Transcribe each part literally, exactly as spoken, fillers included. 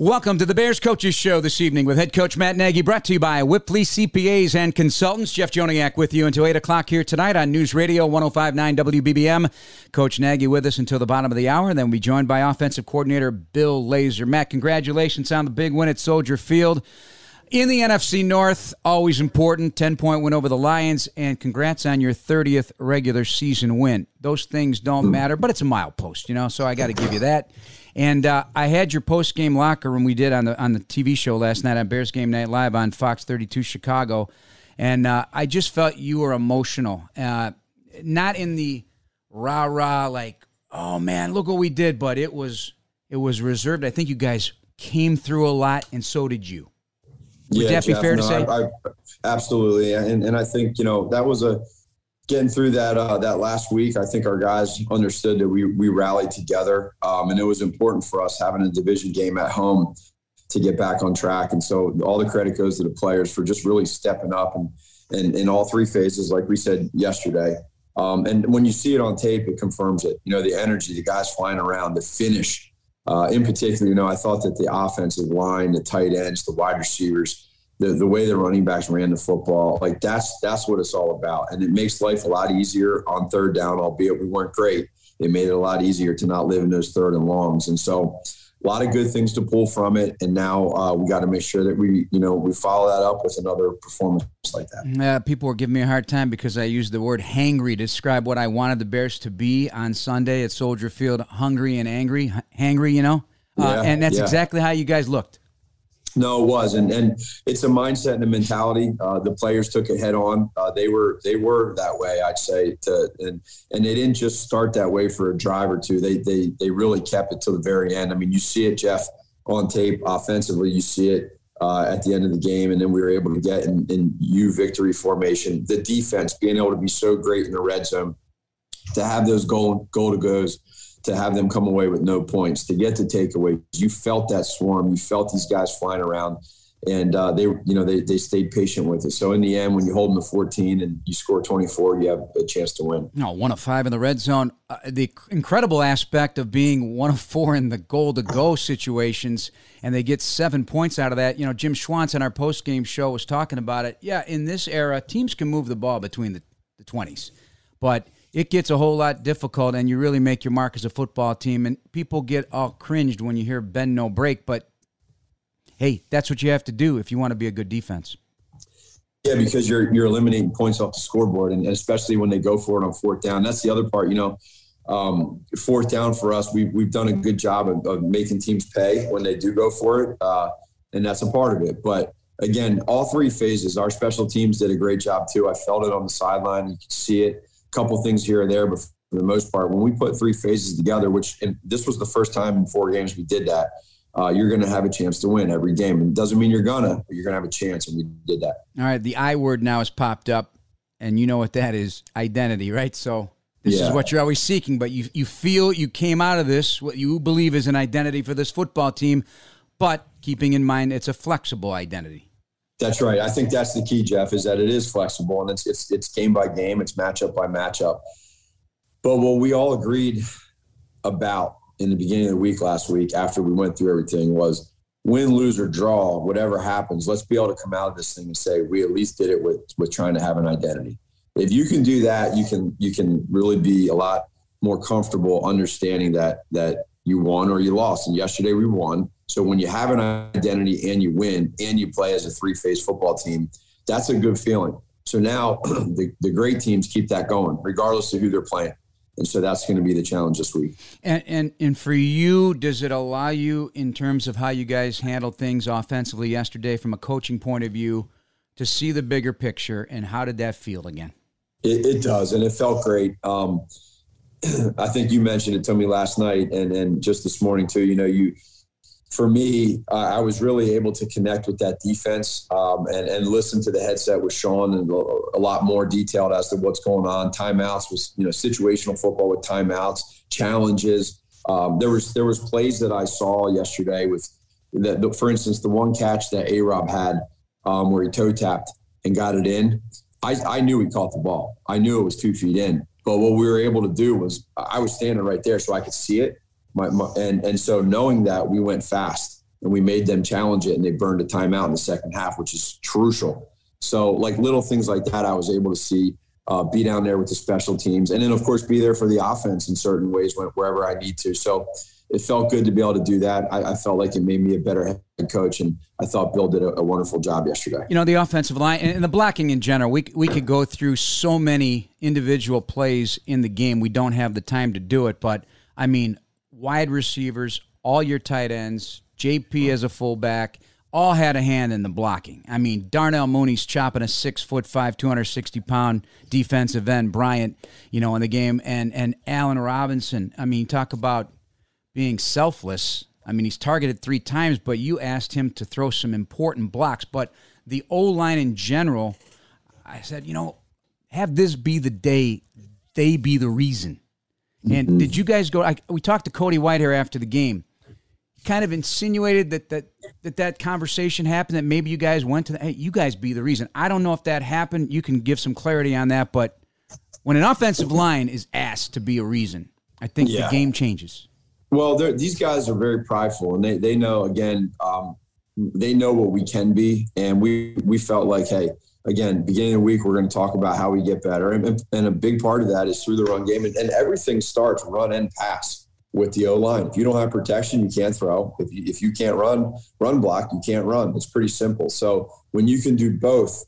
Welcome to the Bears Coaches Show this evening with head coach Matt Nagy, brought to you by Whipley C P As and Consultants. Jeff Joniak with you until eight o'clock here tonight on News Radio one oh five point nine W B B M. Coach Nagy with us until the bottom of the hour, and then we'll be joined by offensive coordinator Bill Lazor. Matt, congratulations on the big win at Soldier Field in the N F C North, always important, ten-point win over the Lions, and congrats on your thirtieth regular season win. Those things don't matter, but it's a milepost, you know, so I got to give you that. And uh, I had your post-game locker room we did on the on the T V show last night on Bears Game Night Live on Fox thirty two Chicago, and uh, I just felt you were emotional, uh, not in the rah rah like, oh man, look what we did, but it was it was reserved. I think you guys came through a lot, and so did you. Would yeah, that be Jeff, fair no, to say? I, I, absolutely, and and I think you know that was a. Getting through that uh, that last week, I think our guys understood that we we rallied together, um, and it was important for us having a division game at home to get back on track. And so all the credit goes to the players for just really stepping up and and in all three phases, like we said yesterday. Um, and when you see it on tape, it confirms it. You know, the energy, the guys flying around, the finish. Uh, in particular, you know, I thought that the offensive line, the tight ends, the wide receivers. The, the way the running backs ran the football, like that's that's what it's all about. And it makes life a lot easier on third down, albeit we weren't great. It made it a lot easier to not live in those third and longs. And so a lot of good things to pull from it. And now uh, we got to make sure that we, you know, we follow that up with another performance like that. Uh, people were giving me a hard time because I used the word hangry to describe what I wanted the Bears to be on Sunday at Soldier Field, hungry and angry, hangry, you know, uh, yeah, and that's yeah. exactly how you guys looked. No, it was, and and it's a mindset and a mentality. Uh, the players took it head on. Uh, they were they were that way, I'd say, to, and and they didn't just start that way for a drive or two. They they they really kept it to the very end. I mean, you see it, Jeff, on tape offensively. You see it uh, at the end of the game, and then we were able to get in, in U victory formation. The defense being able to be so great in the red zone, to have those goal goal to goes. To have them come away with no points, to get the takeaway. You felt that swarm. You felt these guys flying around, and uh, they, you know, they, they stayed patient with it. So in the end, when you hold them to fourteen and you score twenty-four, you have a chance to win. No, one of five in the red zone. Uh, the incredible aspect of being one of four in the goal-to-go situations, and they get seven points out of that. You know, Jim Schwantz on our post-game show was talking about it. Yeah, in this era, teams can move the ball between the, the twenties, but it gets a whole lot difficult, and you really make your mark as a football team. And people get all cringed when you hear bend, no break. But, hey, that's what you have to do if you want to be a good defense. Yeah, because you're you're eliminating points off the scoreboard, and especially when they go for it on fourth down. That's the other part, you know. Um, fourth down for us, we've, we've done a good job of, of making teams pay when they do go for it, uh, and that's a part of it. But, again, all three phases, our special teams did a great job too. I felt it on the sideline. You could see it. Couple things here and there, but for the most part, when we put three phases together, which and this was the first time in four games we did that, uh, you're going to have a chance to win every game. And it doesn't mean you're going to, but you're going to have a chance, and we did that. All right, the I word now has popped up, and you know what that is, identity, right? So this yeah. is what you're always seeking, but you, you feel you came out of this, what you believe is an identity for this football team, but keeping in mind it's a flexible identity. That's right. I think that's the key, Jeff, is that it is flexible, and it's it's it's game by game, it's matchup by matchup. But what we all agreed about in the beginning of the week last week after we went through everything was win, lose, or draw, whatever happens, let's be able to come out of this thing and say we at least did it with with trying to have an identity. If you can do that, you can you can really be a lot more comfortable understanding that that you won or you lost. And yesterday we won. So when you have an identity and you win and you play as a three-phase football team, that's a good feeling. So now the, the great teams keep that going, regardless of who they're playing. And so that's going to be the challenge this week. And, and and for you, does it allow you, in terms of how you guys handled things offensively yesterday from a coaching point of view, to see the bigger picture? And how did that feel again? It, it does, and it felt great. Um, I think you mentioned it to me last night and, and just this morning too, you know, you – for me, uh, I was really able to connect with that defense um, and, and listen to the headset with Sean in a lot more detailed as to what's going on. Timeouts was, you know, situational football with timeouts, challenges. Um, there was there was plays that I saw yesterday with, the, the, for instance, the one catch that A-Rob had um, where he toe tapped and got it in. I, I knew he caught the ball. I knew it was two feet in. But what we were able to do was I was standing right there so I could see it. My, my, and and so knowing that, we went fast and we made them challenge it, and they burned a timeout in the second half, which is crucial. So, like, little things like that I was able to see, uh, be down there with the special teams, and then, of course, be there for the offense in certain ways when, wherever I need to. So it felt good to be able to do that. I, I felt like it made me a better head coach, and I thought Bill did a, a wonderful job yesterday. You know, the offensive line and the blocking in general, we we could go through so many individual plays in the game. We don't have the time to do it, but, I mean, wide receivers, all your tight ends, J P as a fullback, all had a hand in the blocking. I mean, Darnell Mooney's chopping a six foot five, two hundred sixty pound defensive end, Bryant, you know, in the game, and and Allen Robinson. I mean, talk about being selfless. I mean, he's targeted three times, but you asked him to throw some important blocks. But the O-line in general, I said, you know, have this be the day, they be the reason. And mm-hmm. did you guys go, I, we talked to Cody Whitehair after the game, kind of insinuated that that, that that conversation happened, that maybe you guys went to, the, hey, you guys be the reason. I don't know if that happened. You can give some clarity on that. But when an offensive line is asked to be a reason, I think yeah. the game changes. Well, these guys are very prideful, and they, they know, again, um, they know what we can be. And we, we felt like, hey, again, beginning of the week, we're going to talk about how we get better. And, and a big part of that is through the run game. And, and everything starts run and pass with the O-line. If you don't have protection, you can't throw. If you, if you can't run, run block, you can't run. It's pretty simple. So when you can do both,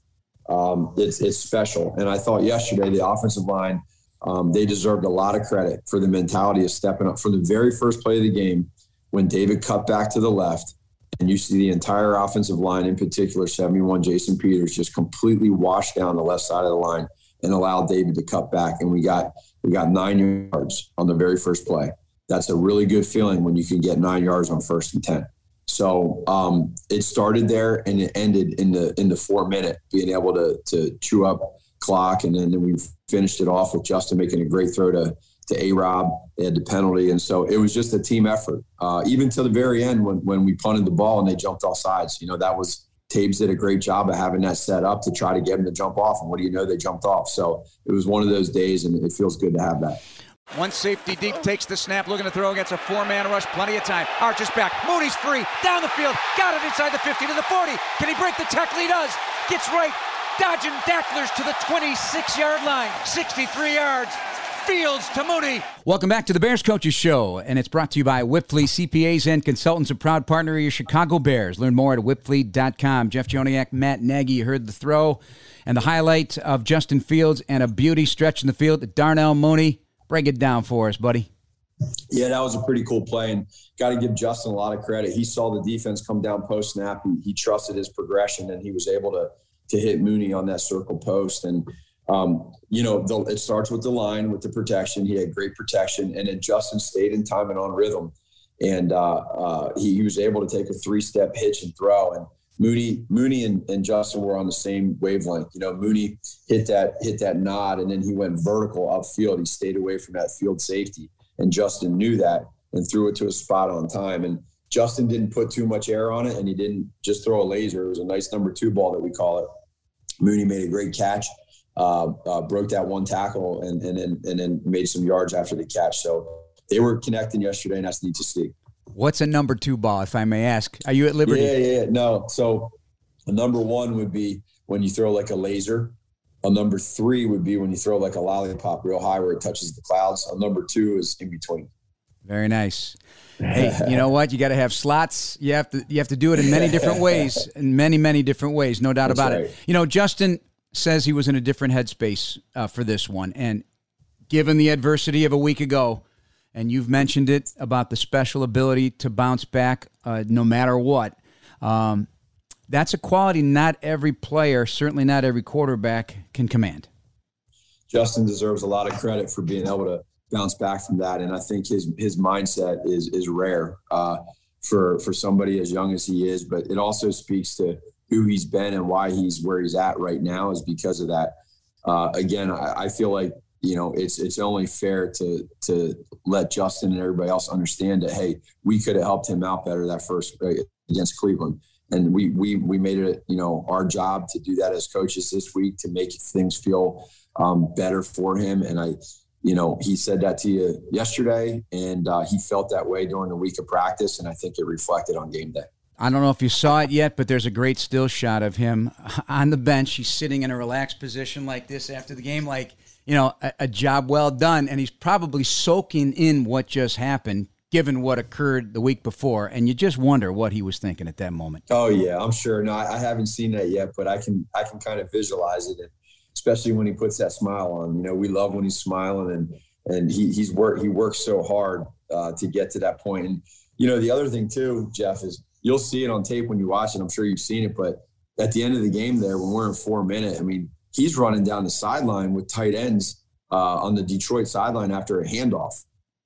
um, it's, it's special. And I thought yesterday the offensive line, Um, they deserved a lot of credit for the mentality of stepping up. From the very first play of the game, when David cut back to the left, and you see the entire offensive line, in particular seventy-one Jason Peters, just completely washed down the left side of the line and allowed David to cut back. And we got we got nine yards on the very first play. That's a really good feeling when you can get nine yards on first and ten. So um, it started there, and it ended in the in the four minute, being able to to chew up clock, and then we finished it off with Justin making a great throw to to A-Rob. They had the penalty, and so it was just a team effort. Uh, even to the very end, when when we punted the ball and they jumped off sides, you know, that was Tabes did a great job of having that set up to try to get them to jump off, and what do you know, they jumped off. So it was one of those days, and it feels good to have that. One safety deep, takes the snap, looking to throw against a four-man rush, plenty of time. Arches back, Mooney's free, down the field, got it inside the fifty to the forty. Can he break the tackle? He does. Gets right. Dodging tacklers to the twenty-six-yard line. sixty-three yards. Fields to Mooney. Welcome back to the Bears Coaches Show, and it's brought to you by Whipley C P As and Consultants, a proud partner of your Chicago Bears. Learn more at whipley dot com. Jeff Joniak, Matt Nagy, you heard the throw and the highlight of Justin Fields, and a beauty stretch in the field to Darnell Mooney. Break it down for us, buddy. Yeah, that was a pretty cool play, and got to give Justin a lot of credit. He saw the defense come down post-snap. He, he trusted his progression, and he was able to to hit Mooney on that circle post. And, um, you know, the, it starts with the line, with the protection. He had great protection, and then Justin stayed in time and on rhythm. And uh, uh, he, he was able to take a three-step hitch and throw. And Mooney, Mooney and, and Justin were on the same wavelength. You know, Mooney hit that, hit that nod, and then he went vertical upfield. He stayed away from that field safety, and Justin knew that and threw it to a spot on time. And Justin didn't put too much air on it, and he didn't just throw a laser. It was a nice number two ball that we call it. Mooney made a great catch, uh, uh, broke that one tackle, and and then and then made some yards after the catch. So they were connecting yesterday, and that's neat to see. What's a number two ball, if I may ask? Are you at liberty? Yeah, yeah, yeah. No. So a number one would be when you throw like a laser. A number three would be when you throw like a lollipop real high where it touches the clouds. A number two is in between. Very nice. Hey, you know what? You got to have slots. You have to you have to do it in many different ways, in many, many different ways, no doubt That's about right. it. You know, Justin says he was in a different headspace uh, for this one. And given the adversity of a week ago, and you've mentioned it about the special ability to bounce back uh, no matter what, um, that's a quality not every player, certainly not every quarterback, can command. Justin deserves a lot of credit for being able to bounce back from that, and I think his his mindset is is rare uh, for for somebody as young as he is. But it also speaks to who he's been and why he's where he's at right now is because of that. Uh, again, I, I feel like you know it's it's only fair to to let Justin and everybody else understand that hey, we could have helped him out better that first against Cleveland, and we we we made it you know our job to do that as coaches this week to make things feel um, better for him, and I. You know, he said that to you yesterday, and uh, he felt that way during the week of practice, and I think it reflected on game day. I don't know if you saw it yet, but there's a great still shot of him on the bench. He's sitting in a relaxed position like this after the game, like, you know, a, a job well done. And he's probably soaking in what just happened, given what occurred the week before. And you just wonder what he was thinking at that moment. Oh, yeah, I'm sure. No, I haven't seen that yet, but I can I can kind of visualize it, especially when he puts that smile on. You know, we love when he's smiling, and and he, he's work, he works so hard uh, to get to that point. And, you know, the other thing, too, Jeff, is you'll see it on tape when you watch it. I'm sure you've seen it. But at the end of the game there, when we're in four minute, I mean, he's running down the sideline with tight ends uh, on the Detroit sideline after a handoff,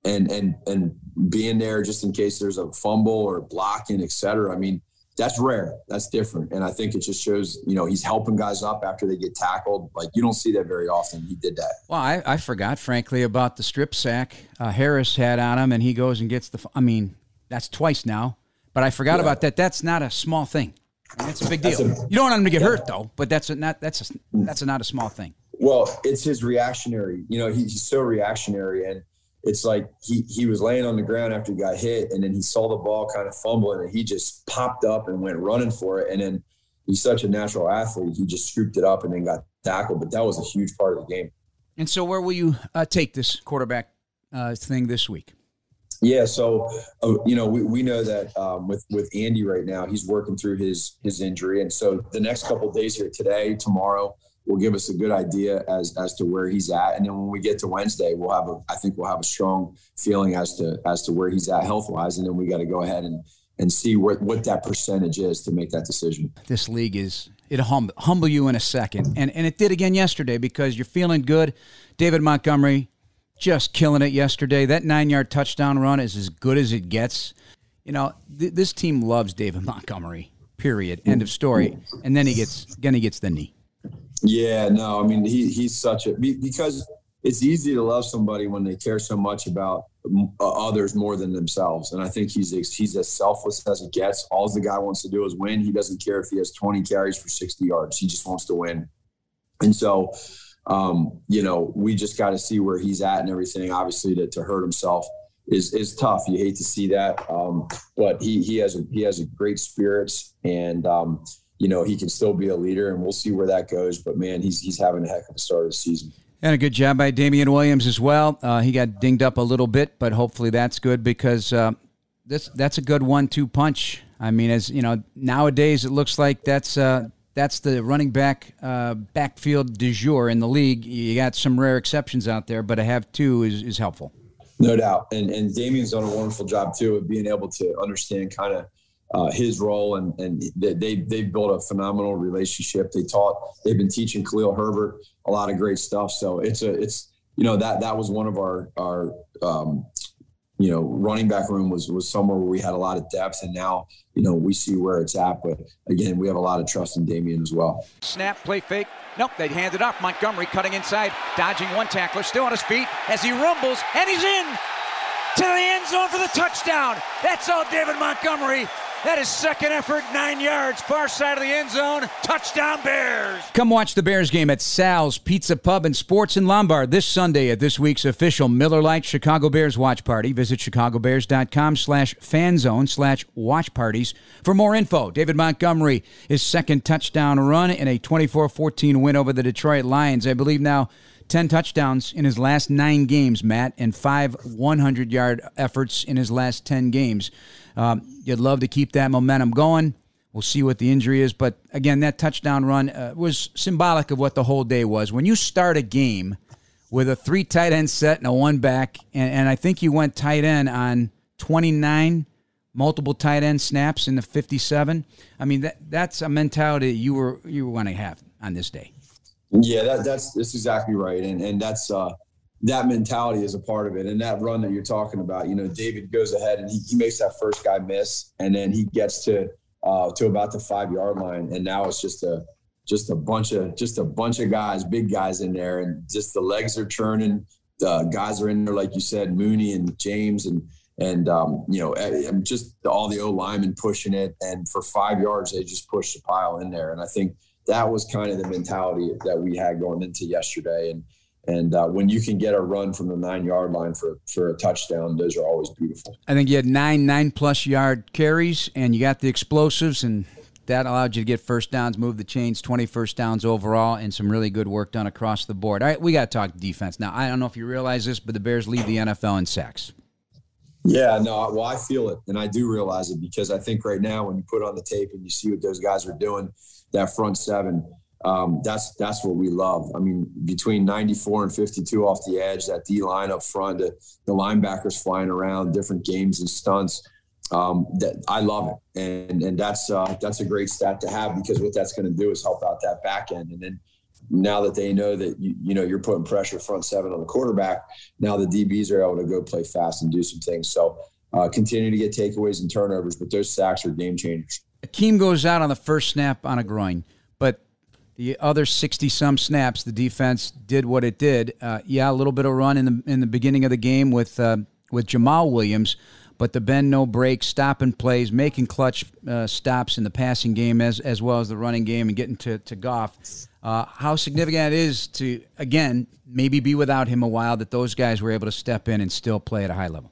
and and and being there just in case there's a fumble or blocking, et cetera. I mean, that's rare. That's different. And I think it just shows, you know, he's helping guys up after they get tackled. Like, you don't see that very often. He did that. Well, I, I forgot, frankly, about the strip sack uh, Harris had on him, and he goes and gets the – I mean, that's twice now. But I forgot yeah. about that. That's not a small thing. I mean, that's a big deal. A, you don't want him to get yeah. hurt, though, but that's a, not that's a, that's a, not a small thing. Well, it's his reactionary. You know, he, he's so reactionary, and it's like he, he was laying on the ground after he got hit, and then he saw the ball kind of fumbling, and he just popped up and went running for it. And then he's such a natural athlete. He just scooped it up and then got tackled. But that was a huge part of the game. And so where will you uh, take this quarterback uh, thing this week? Yeah, so, you know, we, we know that um, with, with Andy right now, he's working through his his injury. And so the next couple of days here today, tomorrow, will give us a good idea as as to where he's at. And then when we get to Wednesday, we'll have a, I think we'll have a strong feeling as to as to where he's at health-wise. And then we got to go ahead and, and see what, what that percentage is to make that decision. This league is, it'll hum, humble you in a second. And, and it did again yesterday because you're feeling good. David Montgomery, just killing it yesterday. That nine-yard touchdown run is as good as it gets. You know, th- this team loves David Montgomery, period, end of story. And then he gets then he gets the knee. Yeah, no, I mean, he he's such a – because it's easy to love somebody when they care so much about others more than themselves. And I think he's he's as selfless as it gets. All the guy wants to do is win. He doesn't care if he has twenty carries for sixty yards. He just wants to win. And so – Um, you know, we just got to see where he's at and everything. Obviously, to, to hurt himself is is tough. You hate to see that, um, but he he has a, he has a great spirits, and um, you know, he can still be a leader. And we'll see where that goes. But man, he's he's having a heck of a start of the season. And a good job by Damien Williams as well. Uh, he got dinged up a little bit, but hopefully that's good because uh, this that's a good one two punch. I mean, as you know, nowadays it looks like that's. Uh, That's the running back uh, backfield du jour in the league. You got some rare exceptions out there, but to have two is, is helpful. No doubt. And and Damien's done a wonderful job, too, of being able to understand kind of uh, his role. And, and they, they've built a phenomenal relationship. They taught – they've been teaching Khalil Herbert a lot of great stuff. So it's – a it's you know, that that was one of our, our um, you know, running back room was, was somewhere where we had a lot of depth, and now, you know, we see where it's at. But, again, we have a lot of trust in Damien as well. Snap, play fake. Nope, they hand it off. Montgomery cutting inside, dodging one tackler, still on his feet as he rumbles, and he's in to the end zone for the touchdown. That's all David Montgomery. That is second effort, nine yards, far side of the end zone. Touchdown, Bears. Come watch the Bears game at Sal's Pizza Pub and Sports in Lombard this Sunday at this week's official Miller Lite Chicago Bears watch party. Visit chicagobears.com slash fanzone slash watch parties for more info. David Montgomery, his second touchdown run in a twenty-four fourteen win over the Detroit Lions. I believe now ten touchdowns in his last nine games, Matt, and five hundred-yard efforts in his last ten games. Um, you'd love to keep that momentum going. We'll see what the injury is. But, again, that touchdown run uh, was symbolic of what the whole day was. When you start a game with a three tight end set and a one back, and, and I think you went tight end on twenty-nine multiple tight end snaps in the fifty-seven, I mean, that that's a mentality you were you were going to have on this day. Yeah, that, that's that's exactly right, and and that's uh, that mentality is a part of it. And that run that you're talking about, you know, David goes ahead and he, he makes that first guy miss, and then he gets to uh, to about the five yard line, and now it's just a just a bunch of just a bunch of guys, big guys in there, and just the legs are churning. The guys are in there, like you said, Mooney and James, and and um, you know, just all the O linemen pushing it, and for five yards they just push the pile in there, and I think that was kind of the mentality that we had going into yesterday. And, And uh, when you can get a run from the nine-yard line for, for a touchdown, those are always beautiful. I think you had nine nine-plus-yard carries, and you got the explosives, and that allowed you to get first downs, move the chains, twenty first downs overall, and some really good work done across the board. All right, we got to talk defense. Now, I don't know if you realize this, but the Bears lead the N F L in sacks. Yeah, no, well, I feel it, and I do realize it, because I think right now when you put on the tape and you see what those guys are doing, that front seven, um, that's that's what we love. I mean, between ninety-four and fifty-two off the edge, that D-line up front, the, the linebackers flying around, different games and stunts, um, that I love it. And and that's uh, that's a great stat to have, because what that's going to do is help out that back end. And then now that they know that, you, you know, you're putting pressure front seven on the quarterback, now the D Bs are able to go play fast and do some things. So uh, continue to get takeaways and turnovers, but those sacks are game changers. Akeem goes out on the first snap on a groin, but the other sixty-some snaps, the defense did what it did. Uh, yeah, a little bit of run in the in the beginning of the game with uh, with Jamal Williams, but the bend, no break, stopping plays, making clutch uh, stops in the passing game as as well as the running game, and getting to, to Goff. Uh, how significant it is to, again, maybe be without him a while, that those guys were able to step in and still play at a high level.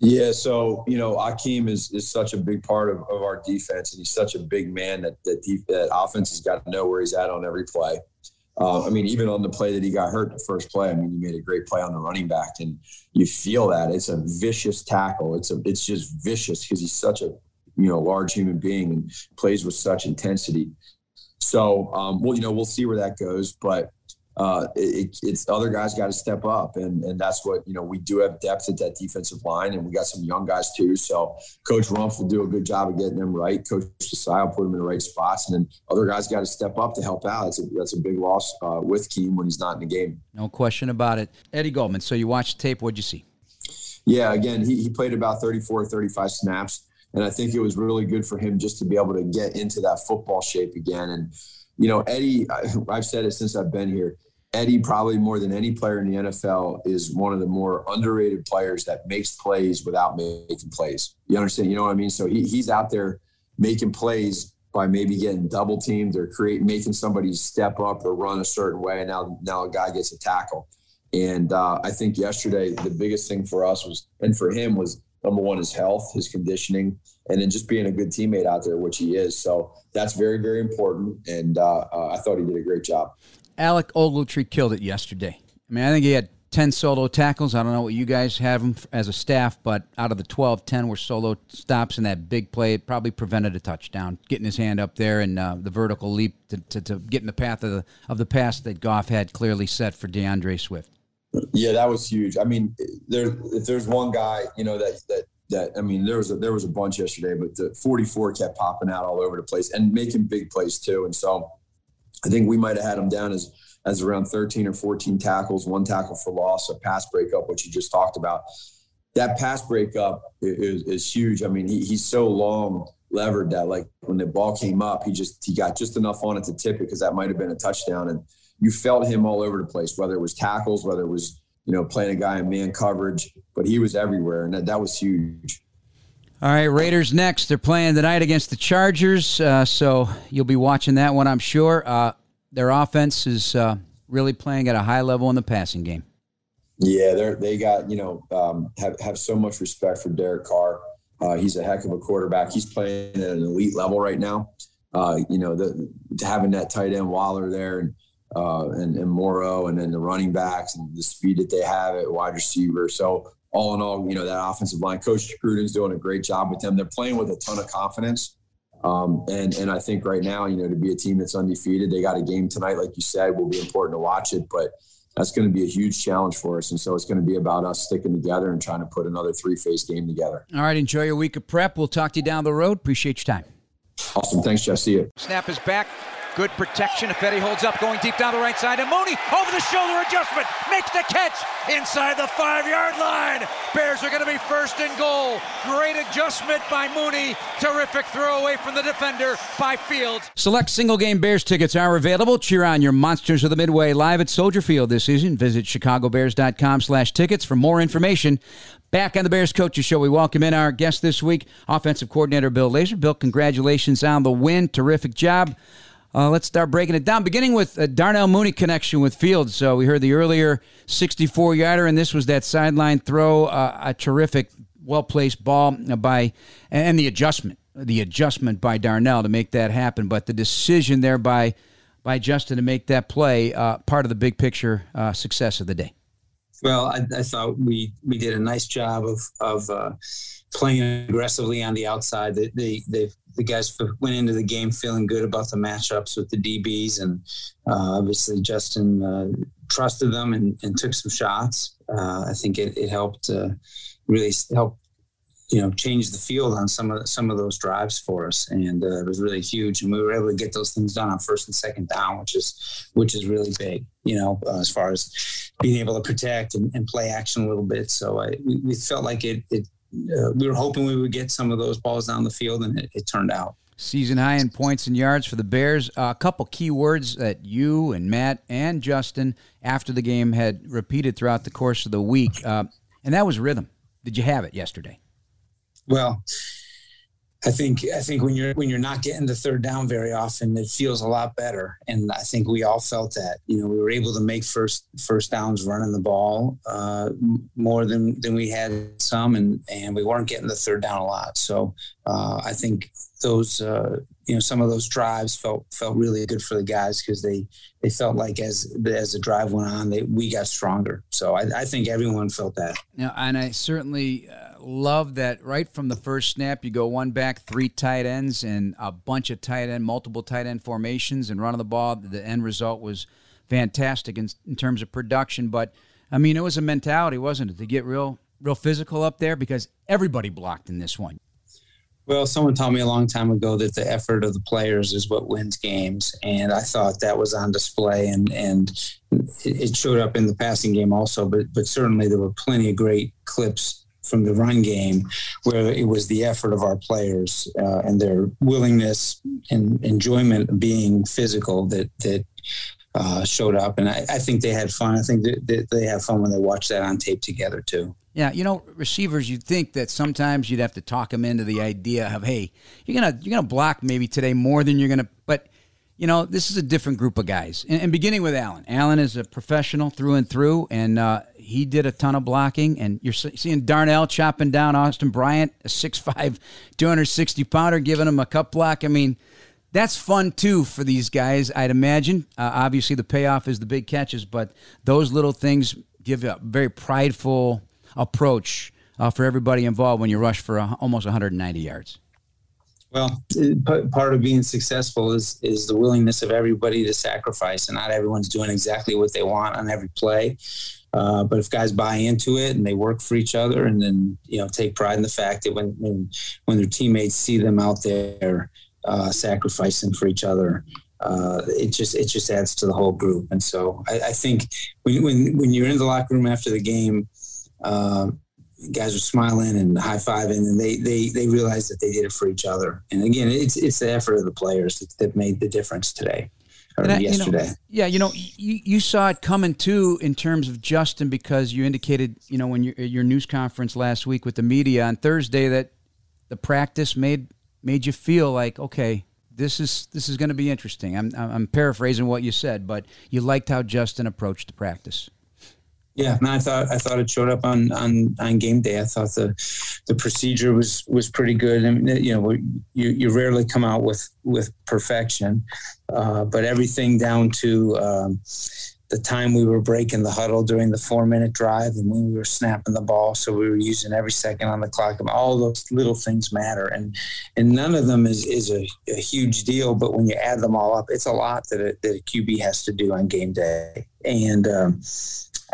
Yeah, so, you know, Akeem is, is such a big part of, of our defense, and he's such a big man that that, deep, that offense has got to know where he's at on every play. Uh, I mean, even on the play that he got hurt, the first play, I mean, you made a great play on the running back, and you feel that. It's a vicious tackle. It's a, it's just vicious, because he's such a, you know, large human being and plays with such intensity. So, um, well, you know, we'll see where that goes, but uh, it, it's other guys got to step up, and, and that's what, you know, we do have depth at that defensive line, and we got some young guys too. So Coach Rumpf will do a good job of getting them right. Coach Desai will put them in the right spots, and then other guys got to step up to help out. It's a, that's a big loss uh, with Keem when he's not in the game. No question about it. Eddie Goldman, so you watched the tape. What'd you see? Yeah, again, he, he played about thirty-four, thirty-five snaps, and I think it was really good for him just to be able to get into that football shape again. And, you know, Eddie, I, I've said it since I've been here, Eddie probably more than any player in the N F L is one of the more underrated players that makes plays without making plays. You understand? You know what I mean? So he, he's out there making plays by maybe getting double teamed or create, making somebody step up or run a certain way. And now, now a guy gets a tackle. And uh, I think yesterday the biggest thing for us was, and for him was, number one, his health, his conditioning, and then just being a good teammate out there, which he is. So that's very, very important, and uh, uh, I thought he did a great job. Alec Ogletree killed it yesterday. I mean, I think he had ten solo tackles. I don't know what you guys have him as a staff, but out of the twelve, ten were solo stops, and that big play, it probably prevented a touchdown, getting his hand up there and uh, the vertical leap to, to, to get in the path of the, of the pass that Goff had clearly set for DeAndre Swift. Yeah, that was huge. I mean, there if there's one guy, you know, that that that I mean, there was a, there was a bunch yesterday, but the forty-four kept popping out all over the place and making big plays too. And so, I think we might have had him down as as around thirteen or fourteen tackles, one tackle for loss, a pass breakup, which you just talked about. That pass breakup is, is huge. I mean, he he's so long levered that, like, when the ball came up, he just he got just enough on it to tip it, because that might have been a touchdown. And you felt him all over the place, whether it was tackles, whether it was, you know, playing a guy in man coverage, but he was everywhere, and that, that was huge. All right, Raiders next. They're playing tonight against the Chargers, uh, so you'll be watching that one, I'm sure. Uh, their offense is uh, really playing at a high level in the passing game. Yeah, they they got, you know, um, have, have so much respect for Derek Carr. Uh, he's a heck of a quarterback. He's playing at an elite level right now. Uh, you know, the, having that tight end Waller there, and Uh, and, and Morrow, and then the running backs and the speed that they have at wide receiver. So all in all, you know, that offensive line, Coach Gruden's doing a great job with them. They're playing with a ton of confidence. Um, and, and I think right now, you know, to be a team that's undefeated, they got a game tonight, like you said, will be important to watch it, but that's going to be a huge challenge for us. And so it's going to be about us sticking together and trying to put another three-phase game together. All right. Enjoy your week of prep. We'll talk to you down the road. Appreciate your time. Awesome. Thanks, Jeff. See you. Snap is back. Good protection. If Eddie holds up, going deep down the right side. And Mooney, over the shoulder adjustment, makes the catch inside the five-yard line. Bears are going to be first and goal. Great adjustment by Mooney. Terrific throw away from the defender by Fields. Select single-game Bears tickets are available. Cheer on your Monsters of the Midway live at Soldier Field this season. Visit chicagobears.com slash tickets for more information. Back on the Bears Coaches Show, we welcome in our guest this week, offensive coordinator Bill Lazor. Bill, congratulations on the win. Terrific job. Uh, let's start breaking it down, beginning with a Darnell Mooney connection with Fields. So we heard the earlier sixty-four yarder, and this was that sideline throw, uh, a terrific, well-placed ball by, and the adjustment, the adjustment by Darnell to make that happen. But the decision there by, by Justin to make that play, uh, part of the big picture uh, success of the day. Well, I, I thought we, we did a nice job of, of uh, playing aggressively on the outside. They, they, they've, The guys went into the game feeling good about the matchups with the D Bs, and uh, obviously Justin uh, trusted them and, and took some shots. Uh, I think it, it helped uh, really help, you know, change the field on some of some of those drives for us, and uh, it was really huge. And we were able to get those things done on first and second down, which is which is really big, you know, uh, as far as being able to protect and, and play action a little bit. So I, we, we felt like it. it Uh, we were hoping we would get some of those balls down the field, and it, it turned out. Season high in points and yards for the Bears. Uh, a couple key words that you and Matt and Justin after the game had repeated throughout the course of the week, uh, and that was rhythm. Did you have it yesterday? Well, I think I think when you're when you're not getting the third down very often, it feels a lot better, and I think we all felt that. You know, we were able to make first first downs running the ball uh, more than, than we had some, and, and we weren't getting the third down a lot. So uh, I think those uh, you know some of those drives felt felt really good for the guys because they, they felt like as as the drive went on, they we got stronger. So I, I think everyone felt that. Now, and I certainly. Uh... Love that right from the first snap. You go one back, three tight ends, and a bunch of tight end, multiple tight end formations, and run of the ball. The end result was fantastic in, in terms of production. But, I mean, it was a mentality, wasn't it, to get real real physical up there because everybody blocked in this one. Well, someone taught me a long time ago that the effort of the players is what wins games, and I thought that was on display, and, and it showed up in the passing game also, but, but certainly there were plenty of great clips from the run game where it was the effort of our players uh, and their willingness and enjoyment of being physical that, that uh, showed up. And I, I think they had fun. I think that they, they have fun when they watch that on tape together too. Yeah. You know, receivers, you'd think that sometimes you'd have to talk them into the idea of, hey, you're going to, you're going to block maybe today more than you're going to, but you know, this is a different group of guys. And, and beginning with Allen, Allen is a professional through and through. And, uh, he did a ton of blocking, and you're seeing Darnell chopping down Austin Bryant, a six five, two hundred sixty pounder, giving him a cut block. I mean, that's fun, too, for these guys, I'd imagine. Uh, obviously, the payoff is the big catches, but those little things give a very prideful approach uh, for everybody involved when you rush for a, almost one hundred ninety yards. Well, part of being successful is is the willingness of everybody to sacrifice, and not everyone's doing exactly what they want on every play. Uh, but if guys buy into it and they work for each other, and then, you know, take pride in the fact that when when, when their teammates see them out there uh, sacrificing for each other, uh, it just it just adds to the whole group. And so I, I think when, when when you're in the locker room after the game, uh, guys are smiling and high fiving, and they, they they realize that they did it for each other. And again, it's it's the effort of the players that, that made the difference today. I, yesterday. You know, yeah, you know, you, you saw it coming, too, in terms of Justin, because you indicated, you know, when you, your news conference last week with the media on Thursday that the practice made made you feel like, okay, this is this is going to be interesting. I'm, I'm paraphrasing what you said, but you liked how Justin approached the practice. Yeah, and I thought I thought it showed up on, on, on game day. I thought the the procedure was, was pretty good. I mean, you know, you, you rarely come out with with perfection, uh, but everything down to um, the time we were breaking the huddle during the four minute drive, and when we were snapping the ball, so we were using every second on the clock. All those little things matter, and and none of them is is a, a huge deal. But when you add them all up, it's a lot that a, that a Q B has to do on game day, and. Um,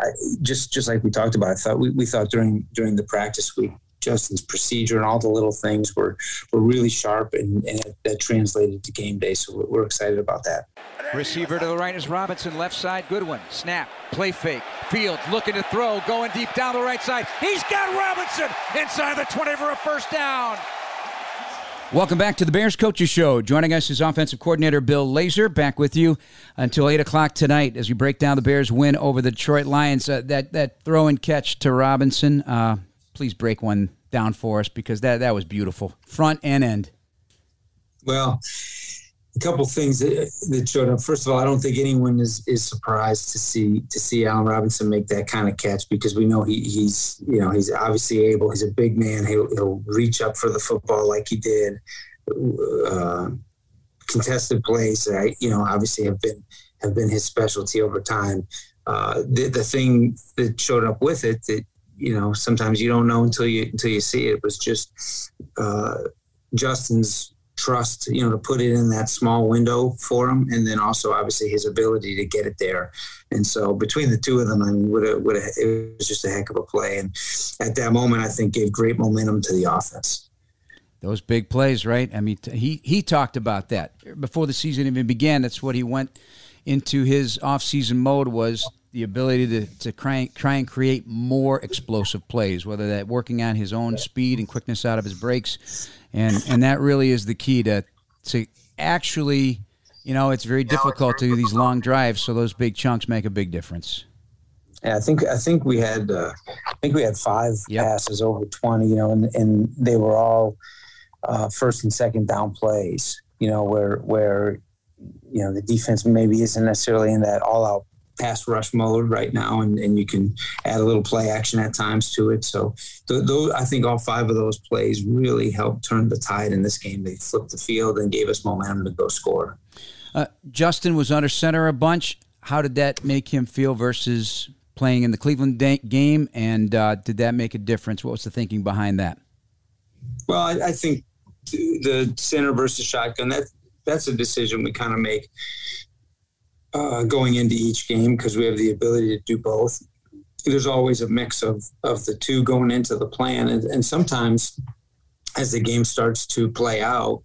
I, just just like we talked about, I thought we, we thought during during the practice week, Justin's procedure and all the little things were, were really sharp, and, and it, that translated to game day, so we're excited about that. Receiver to the right is Robinson, left side, Goodwin, snap, play fake, Fields looking to throw, going deep down the right side. He's got Robinson inside the twenty for a first down. Welcome back to the Bears Coaches Show. Joining us is offensive coordinator Bill Lazor, back with you until eight o'clock tonight as we break down the Bears' win over the Detroit Lions. Uh, that that throw and catch to Robinson, uh, please break one down for us because that, that was beautiful, front and end. Well, a couple things that, that showed up. First of all, I don't think anyone is, is surprised to see to see Allen Robinson make that kind of catch, because we know he, he's you know he's obviously able. He's a big man. He'll, he'll reach up for the football like he did. Uh, contested plays, I, you know, obviously have been have been his specialty over time. Uh, the, the thing that showed up with it that you know sometimes you don't know until you until you see it was just uh, Justin's trust, you know, to put it in that small window for him, and then also obviously his ability to get it there. And so between the two of them, I mean, would have, would have, it was just a heck of a play. And at that moment, I think gave great momentum to the offense. Those big plays, right? I mean, t- he he talked about that before the season even began. That's what he went into his offseason mode, was the ability to to try, try and create more explosive plays, whether that working on his own speed and quickness out of his breaks. And and that really is the key to to actually, you know, it's very difficult to do these long drives, so those big chunks make a big difference. Yeah, I think I think we had uh, I think we had five yep. passes over twenty, you know, and, and they were all uh, first and second down plays, you know, where where you know the defense maybe isn't necessarily in that all out pass rush mode right now, and, and you can add a little play action at times to it. So th- those, I think all five of those plays really helped turn the tide in this game. They flipped the field and gave us momentum to go score. Uh, Justin was under center a bunch. How did that make him feel versus playing in the Cleveland da- game, and uh, did that make a difference? What was the thinking behind that? Well, I, I think the center versus shotgun, that that's a decision we kind of make Uh, going into each game, because we have the ability to do both. There's always a mix of of the two going into the plan, and, and sometimes as the game starts to play out,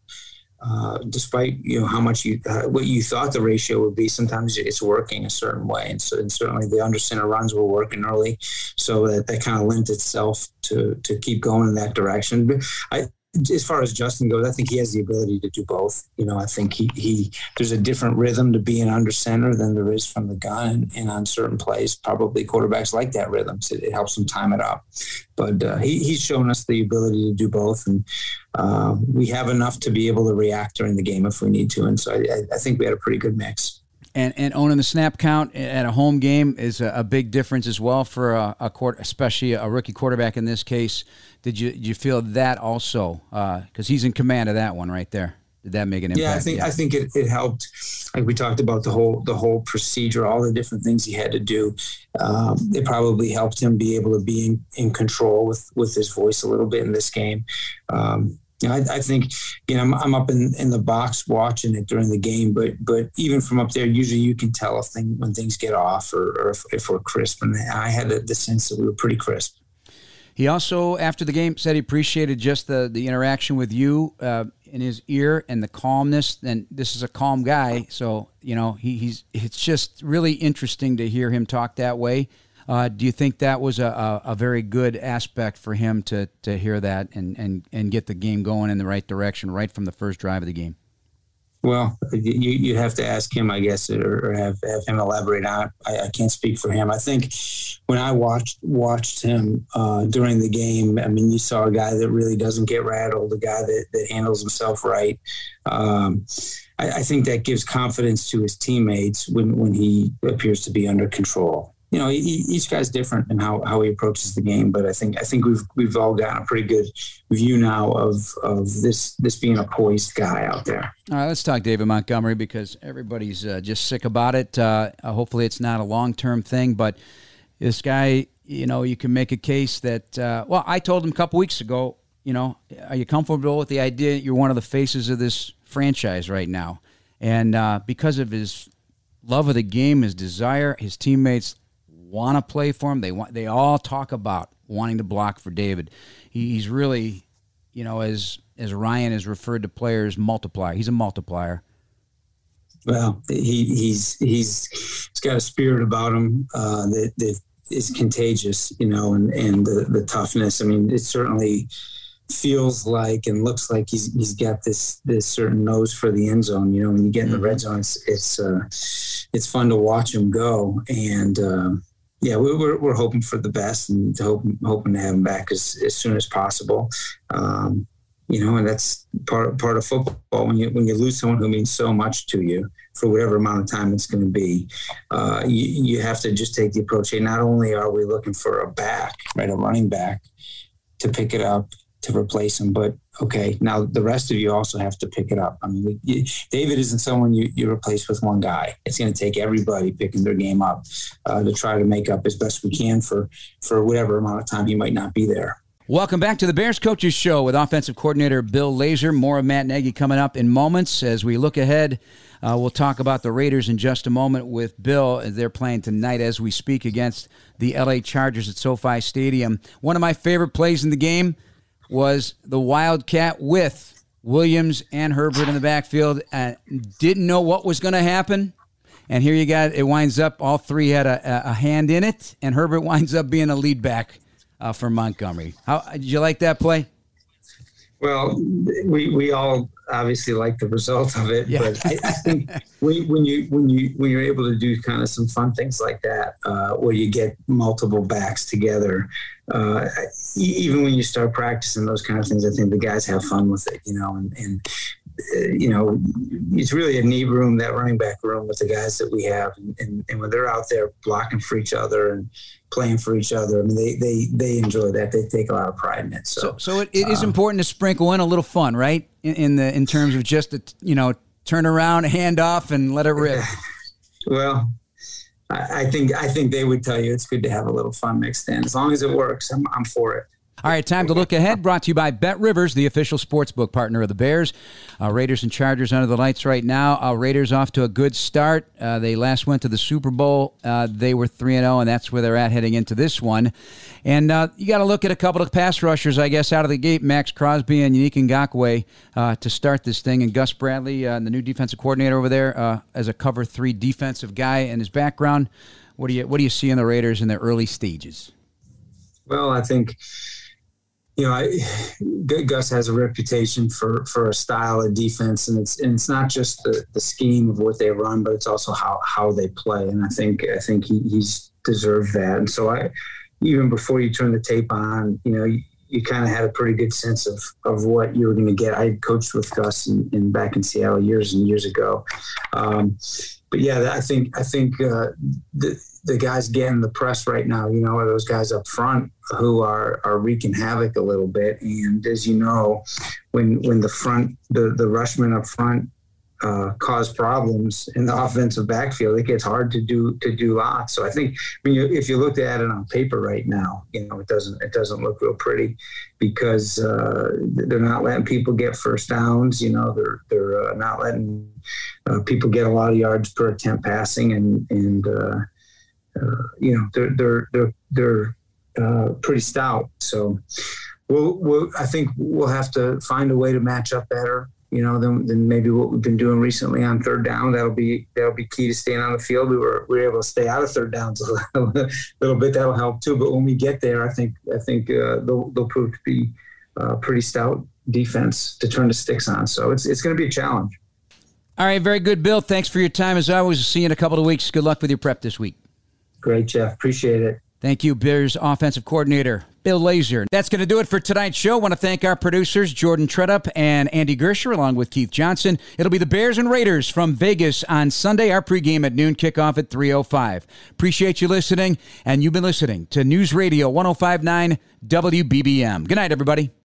uh, despite you know how much you uh, what you thought the ratio would be, sometimes it's working a certain way, and so and certainly the under center runs were working early, so that that kind of lent itself to to keep going in that direction. But I. As far as Justin goes, I think he has the ability to do both. You know, I think he, he there's a different rhythm to being under center than there is from the gun, and on certain plays, probably quarterbacks like that rhythm, so it helps them time it up. But uh, he, he's shown us the ability to do both, and uh, we have enough to be able to react during the game if we need to. And so I, I think we had a pretty good mix. And and owning the snap count at a home game is a, a big difference as well for a, a quarter, especially a rookie quarterback in this case. Did you did you feel that also? Because uh, he's in command of that one right there. Did that make an impact? Yeah, I think yeah. I think it, it helped. Like we talked about the whole the whole procedure, all the different things he had to do. Um, it probably helped him be able to be in, in control with with his voice a little bit in this game. Um, You know, I, I think, you know, I'm, I'm up in, in the box watching it during the game, but but even from up there, usually you can tell if thing, when things get off or, or if, if we're crisp. And I had the, the sense that we were pretty crisp. He also, after the game, said he appreciated just the, the interaction with you uh, in his ear and the calmness. And this is a calm guy, so, you know, he, he's it's just really interesting to hear him talk that way. Uh, do you think that was a, a, a very good aspect for him to to hear that and, and, and get the game going in the right direction right from the first drive of the game? Well, you you have to ask him, I guess, or, or have, have him elaborate on it. I, I can't speak for him. I think when I watched watched him uh, during the game, I mean, you saw a guy that really doesn't get rattled, a guy that, that handles himself right. Um, I, I think that gives confidence to his teammates when, when he appears to be under control. You know, each guy's different in how, how he approaches the game, but I think I think we've we've all gotten a pretty good view now of of this this being a poised guy out there. All right, let's talk David Montgomery, because everybody's uh, just sick about it. Uh, hopefully, it's not a long term thing, but this guy, you know, you can make a case that. Uh, well, I told him a couple weeks ago, you know, are you comfortable with the idea that you're one of the faces of this franchise right now? And uh, because of his love of the game, his desire, his teammates want to play for him. They want. They all talk about wanting to block for David. He, he's really, you know, as as Ryan has referred to players, multiplier. He's a multiplier. Well, he, he's he's he's got a spirit about him uh, that that is contagious, you know, and and the, the toughness. I mean, it certainly feels like and looks like he's he's got this this certain nose for the end zone. You know, when you get in the red zone, it's it's, uh, it's fun to watch him go and. Uh, Yeah, we, we're we're hoping for the best and hope, hoping to have him back as, as soon as possible. Um, you know, and that's part part of football. When you when you lose someone who means so much to you for whatever amount of time it's going to be, uh, you, you have to just take the approach. Hey, not only are we looking for a back, right, a running back to pick it up, to replace him, but okay, now the rest of you also have to pick it up. I mean, we, David isn't someone you, you replace with one guy. It's going to take everybody picking their game up uh, to try to make up as best we can for, for whatever amount of time he might not be there. Welcome back to the Bears Coaches Show with offensive coordinator Bill Lazor. More of Matt Nagy coming up in moments. As we look ahead, uh, we'll talk about the Raiders in just a moment with Bill. They're playing tonight as we speak against the L A Chargers at SoFi Stadium. One of my favorite plays in the game was the Wildcat with Williams and Herbert in the backfield. Uh, didn't know what was going to happen. And here you got it. It winds up, all three had a, a hand in it, and Herbert winds up being a lead back uh, for Montgomery. How did you like that play? Well, we we all obviously like the result of it, yeah. But I, I think when, when you when you when you're able to do kind of some fun things like that, uh, where you get multiple backs together, uh, even when you start practicing those kind of things, I think the guys have fun with it, you know, and. and you know, it's really a knee room, that running back room with the guys that we have. And, and, and when they're out there blocking for each other and playing for each other, I mean, they, they, they enjoy that. They take a lot of pride in it. So, so, so it, it um, is important to sprinkle in a little fun, right? In, in the, in terms of just, a, you know, turn around, hand off and let it rip. Yeah. Well, I, I think, I think they would tell you it's good to have a little fun mixed in. As long as it works, I'm, I'm for it. All right, time to look ahead, brought to you by Bet Rivers, the official sportsbook partner of the Bears. Uh, Raiders and Chargers under the lights right now. Uh, Raiders off to a good start. Uh, they last went to the Super Bowl. Uh, they were three and oh, and that's where they're at heading into this one. And uh, you got to look at a couple of pass rushers, I guess, out of the gate, Max Crosby and Yannick Ngakoue uh, to start this thing. And Gus Bradley, uh, the new defensive coordinator over there, uh, as a cover three defensive guy in his background. What do you, what do you see in the Raiders in their early stages? Well, I think... You know, I, Gus has a reputation for, for a style of defense, and it's and it's not just the, the scheme of what they run, but it's also how, how they play. And I think I think he, he's deserved that. And so I, even before you turn the tape on, you know, you, you kind of had a pretty good sense of, of what you were going to get. I coached with Gus in, in back in Seattle years and years ago, um, but yeah, I think I think uh, the. the guys getting the press right now, you know, are those guys up front who are, are wreaking havoc a little bit. And as you know, when when the front, the, the rushmen up front uh, cause problems in the offensive backfield, it gets hard to do to do lots. So I think I mean, if you looked at it on paper right now, you know, it doesn't it doesn't look real pretty because uh, they're not letting people get first downs. You know, they're they're uh, not letting uh, people get a lot of yards per attempt passing, and and uh, Uh, you know, they're they're they're they're uh, pretty stout. So, we'll, we'll I think we'll have to find a way to match up better, you know, than, than maybe what we've been doing recently on third down. That'll be that'll be key to staying on the field. We were we were able to stay out of third downs a little, a little bit. That'll help too. But when we get there, I think I think uh, they'll they'll prove to be uh, pretty stout defense to turn the sticks on. So it's it's going to be a challenge. All right, very good, Bill. Thanks for your time as always. We'll see you in a couple of weeks. Good luck with your prep this week. Great, Jeff. Appreciate it. Thank you, Bears offensive coordinator, Bill Lazor. That's going to do it for tonight's show. I want to thank our producers, Jordan Treadup and Andy Gersher, along with Keith Johnson. It'll be the Bears and Raiders from Vegas on Sunday. Our pregame at noon, kickoff at three oh five. Appreciate you listening, and you've been listening to News Radio one oh five point nine W B B M. Good night, everybody.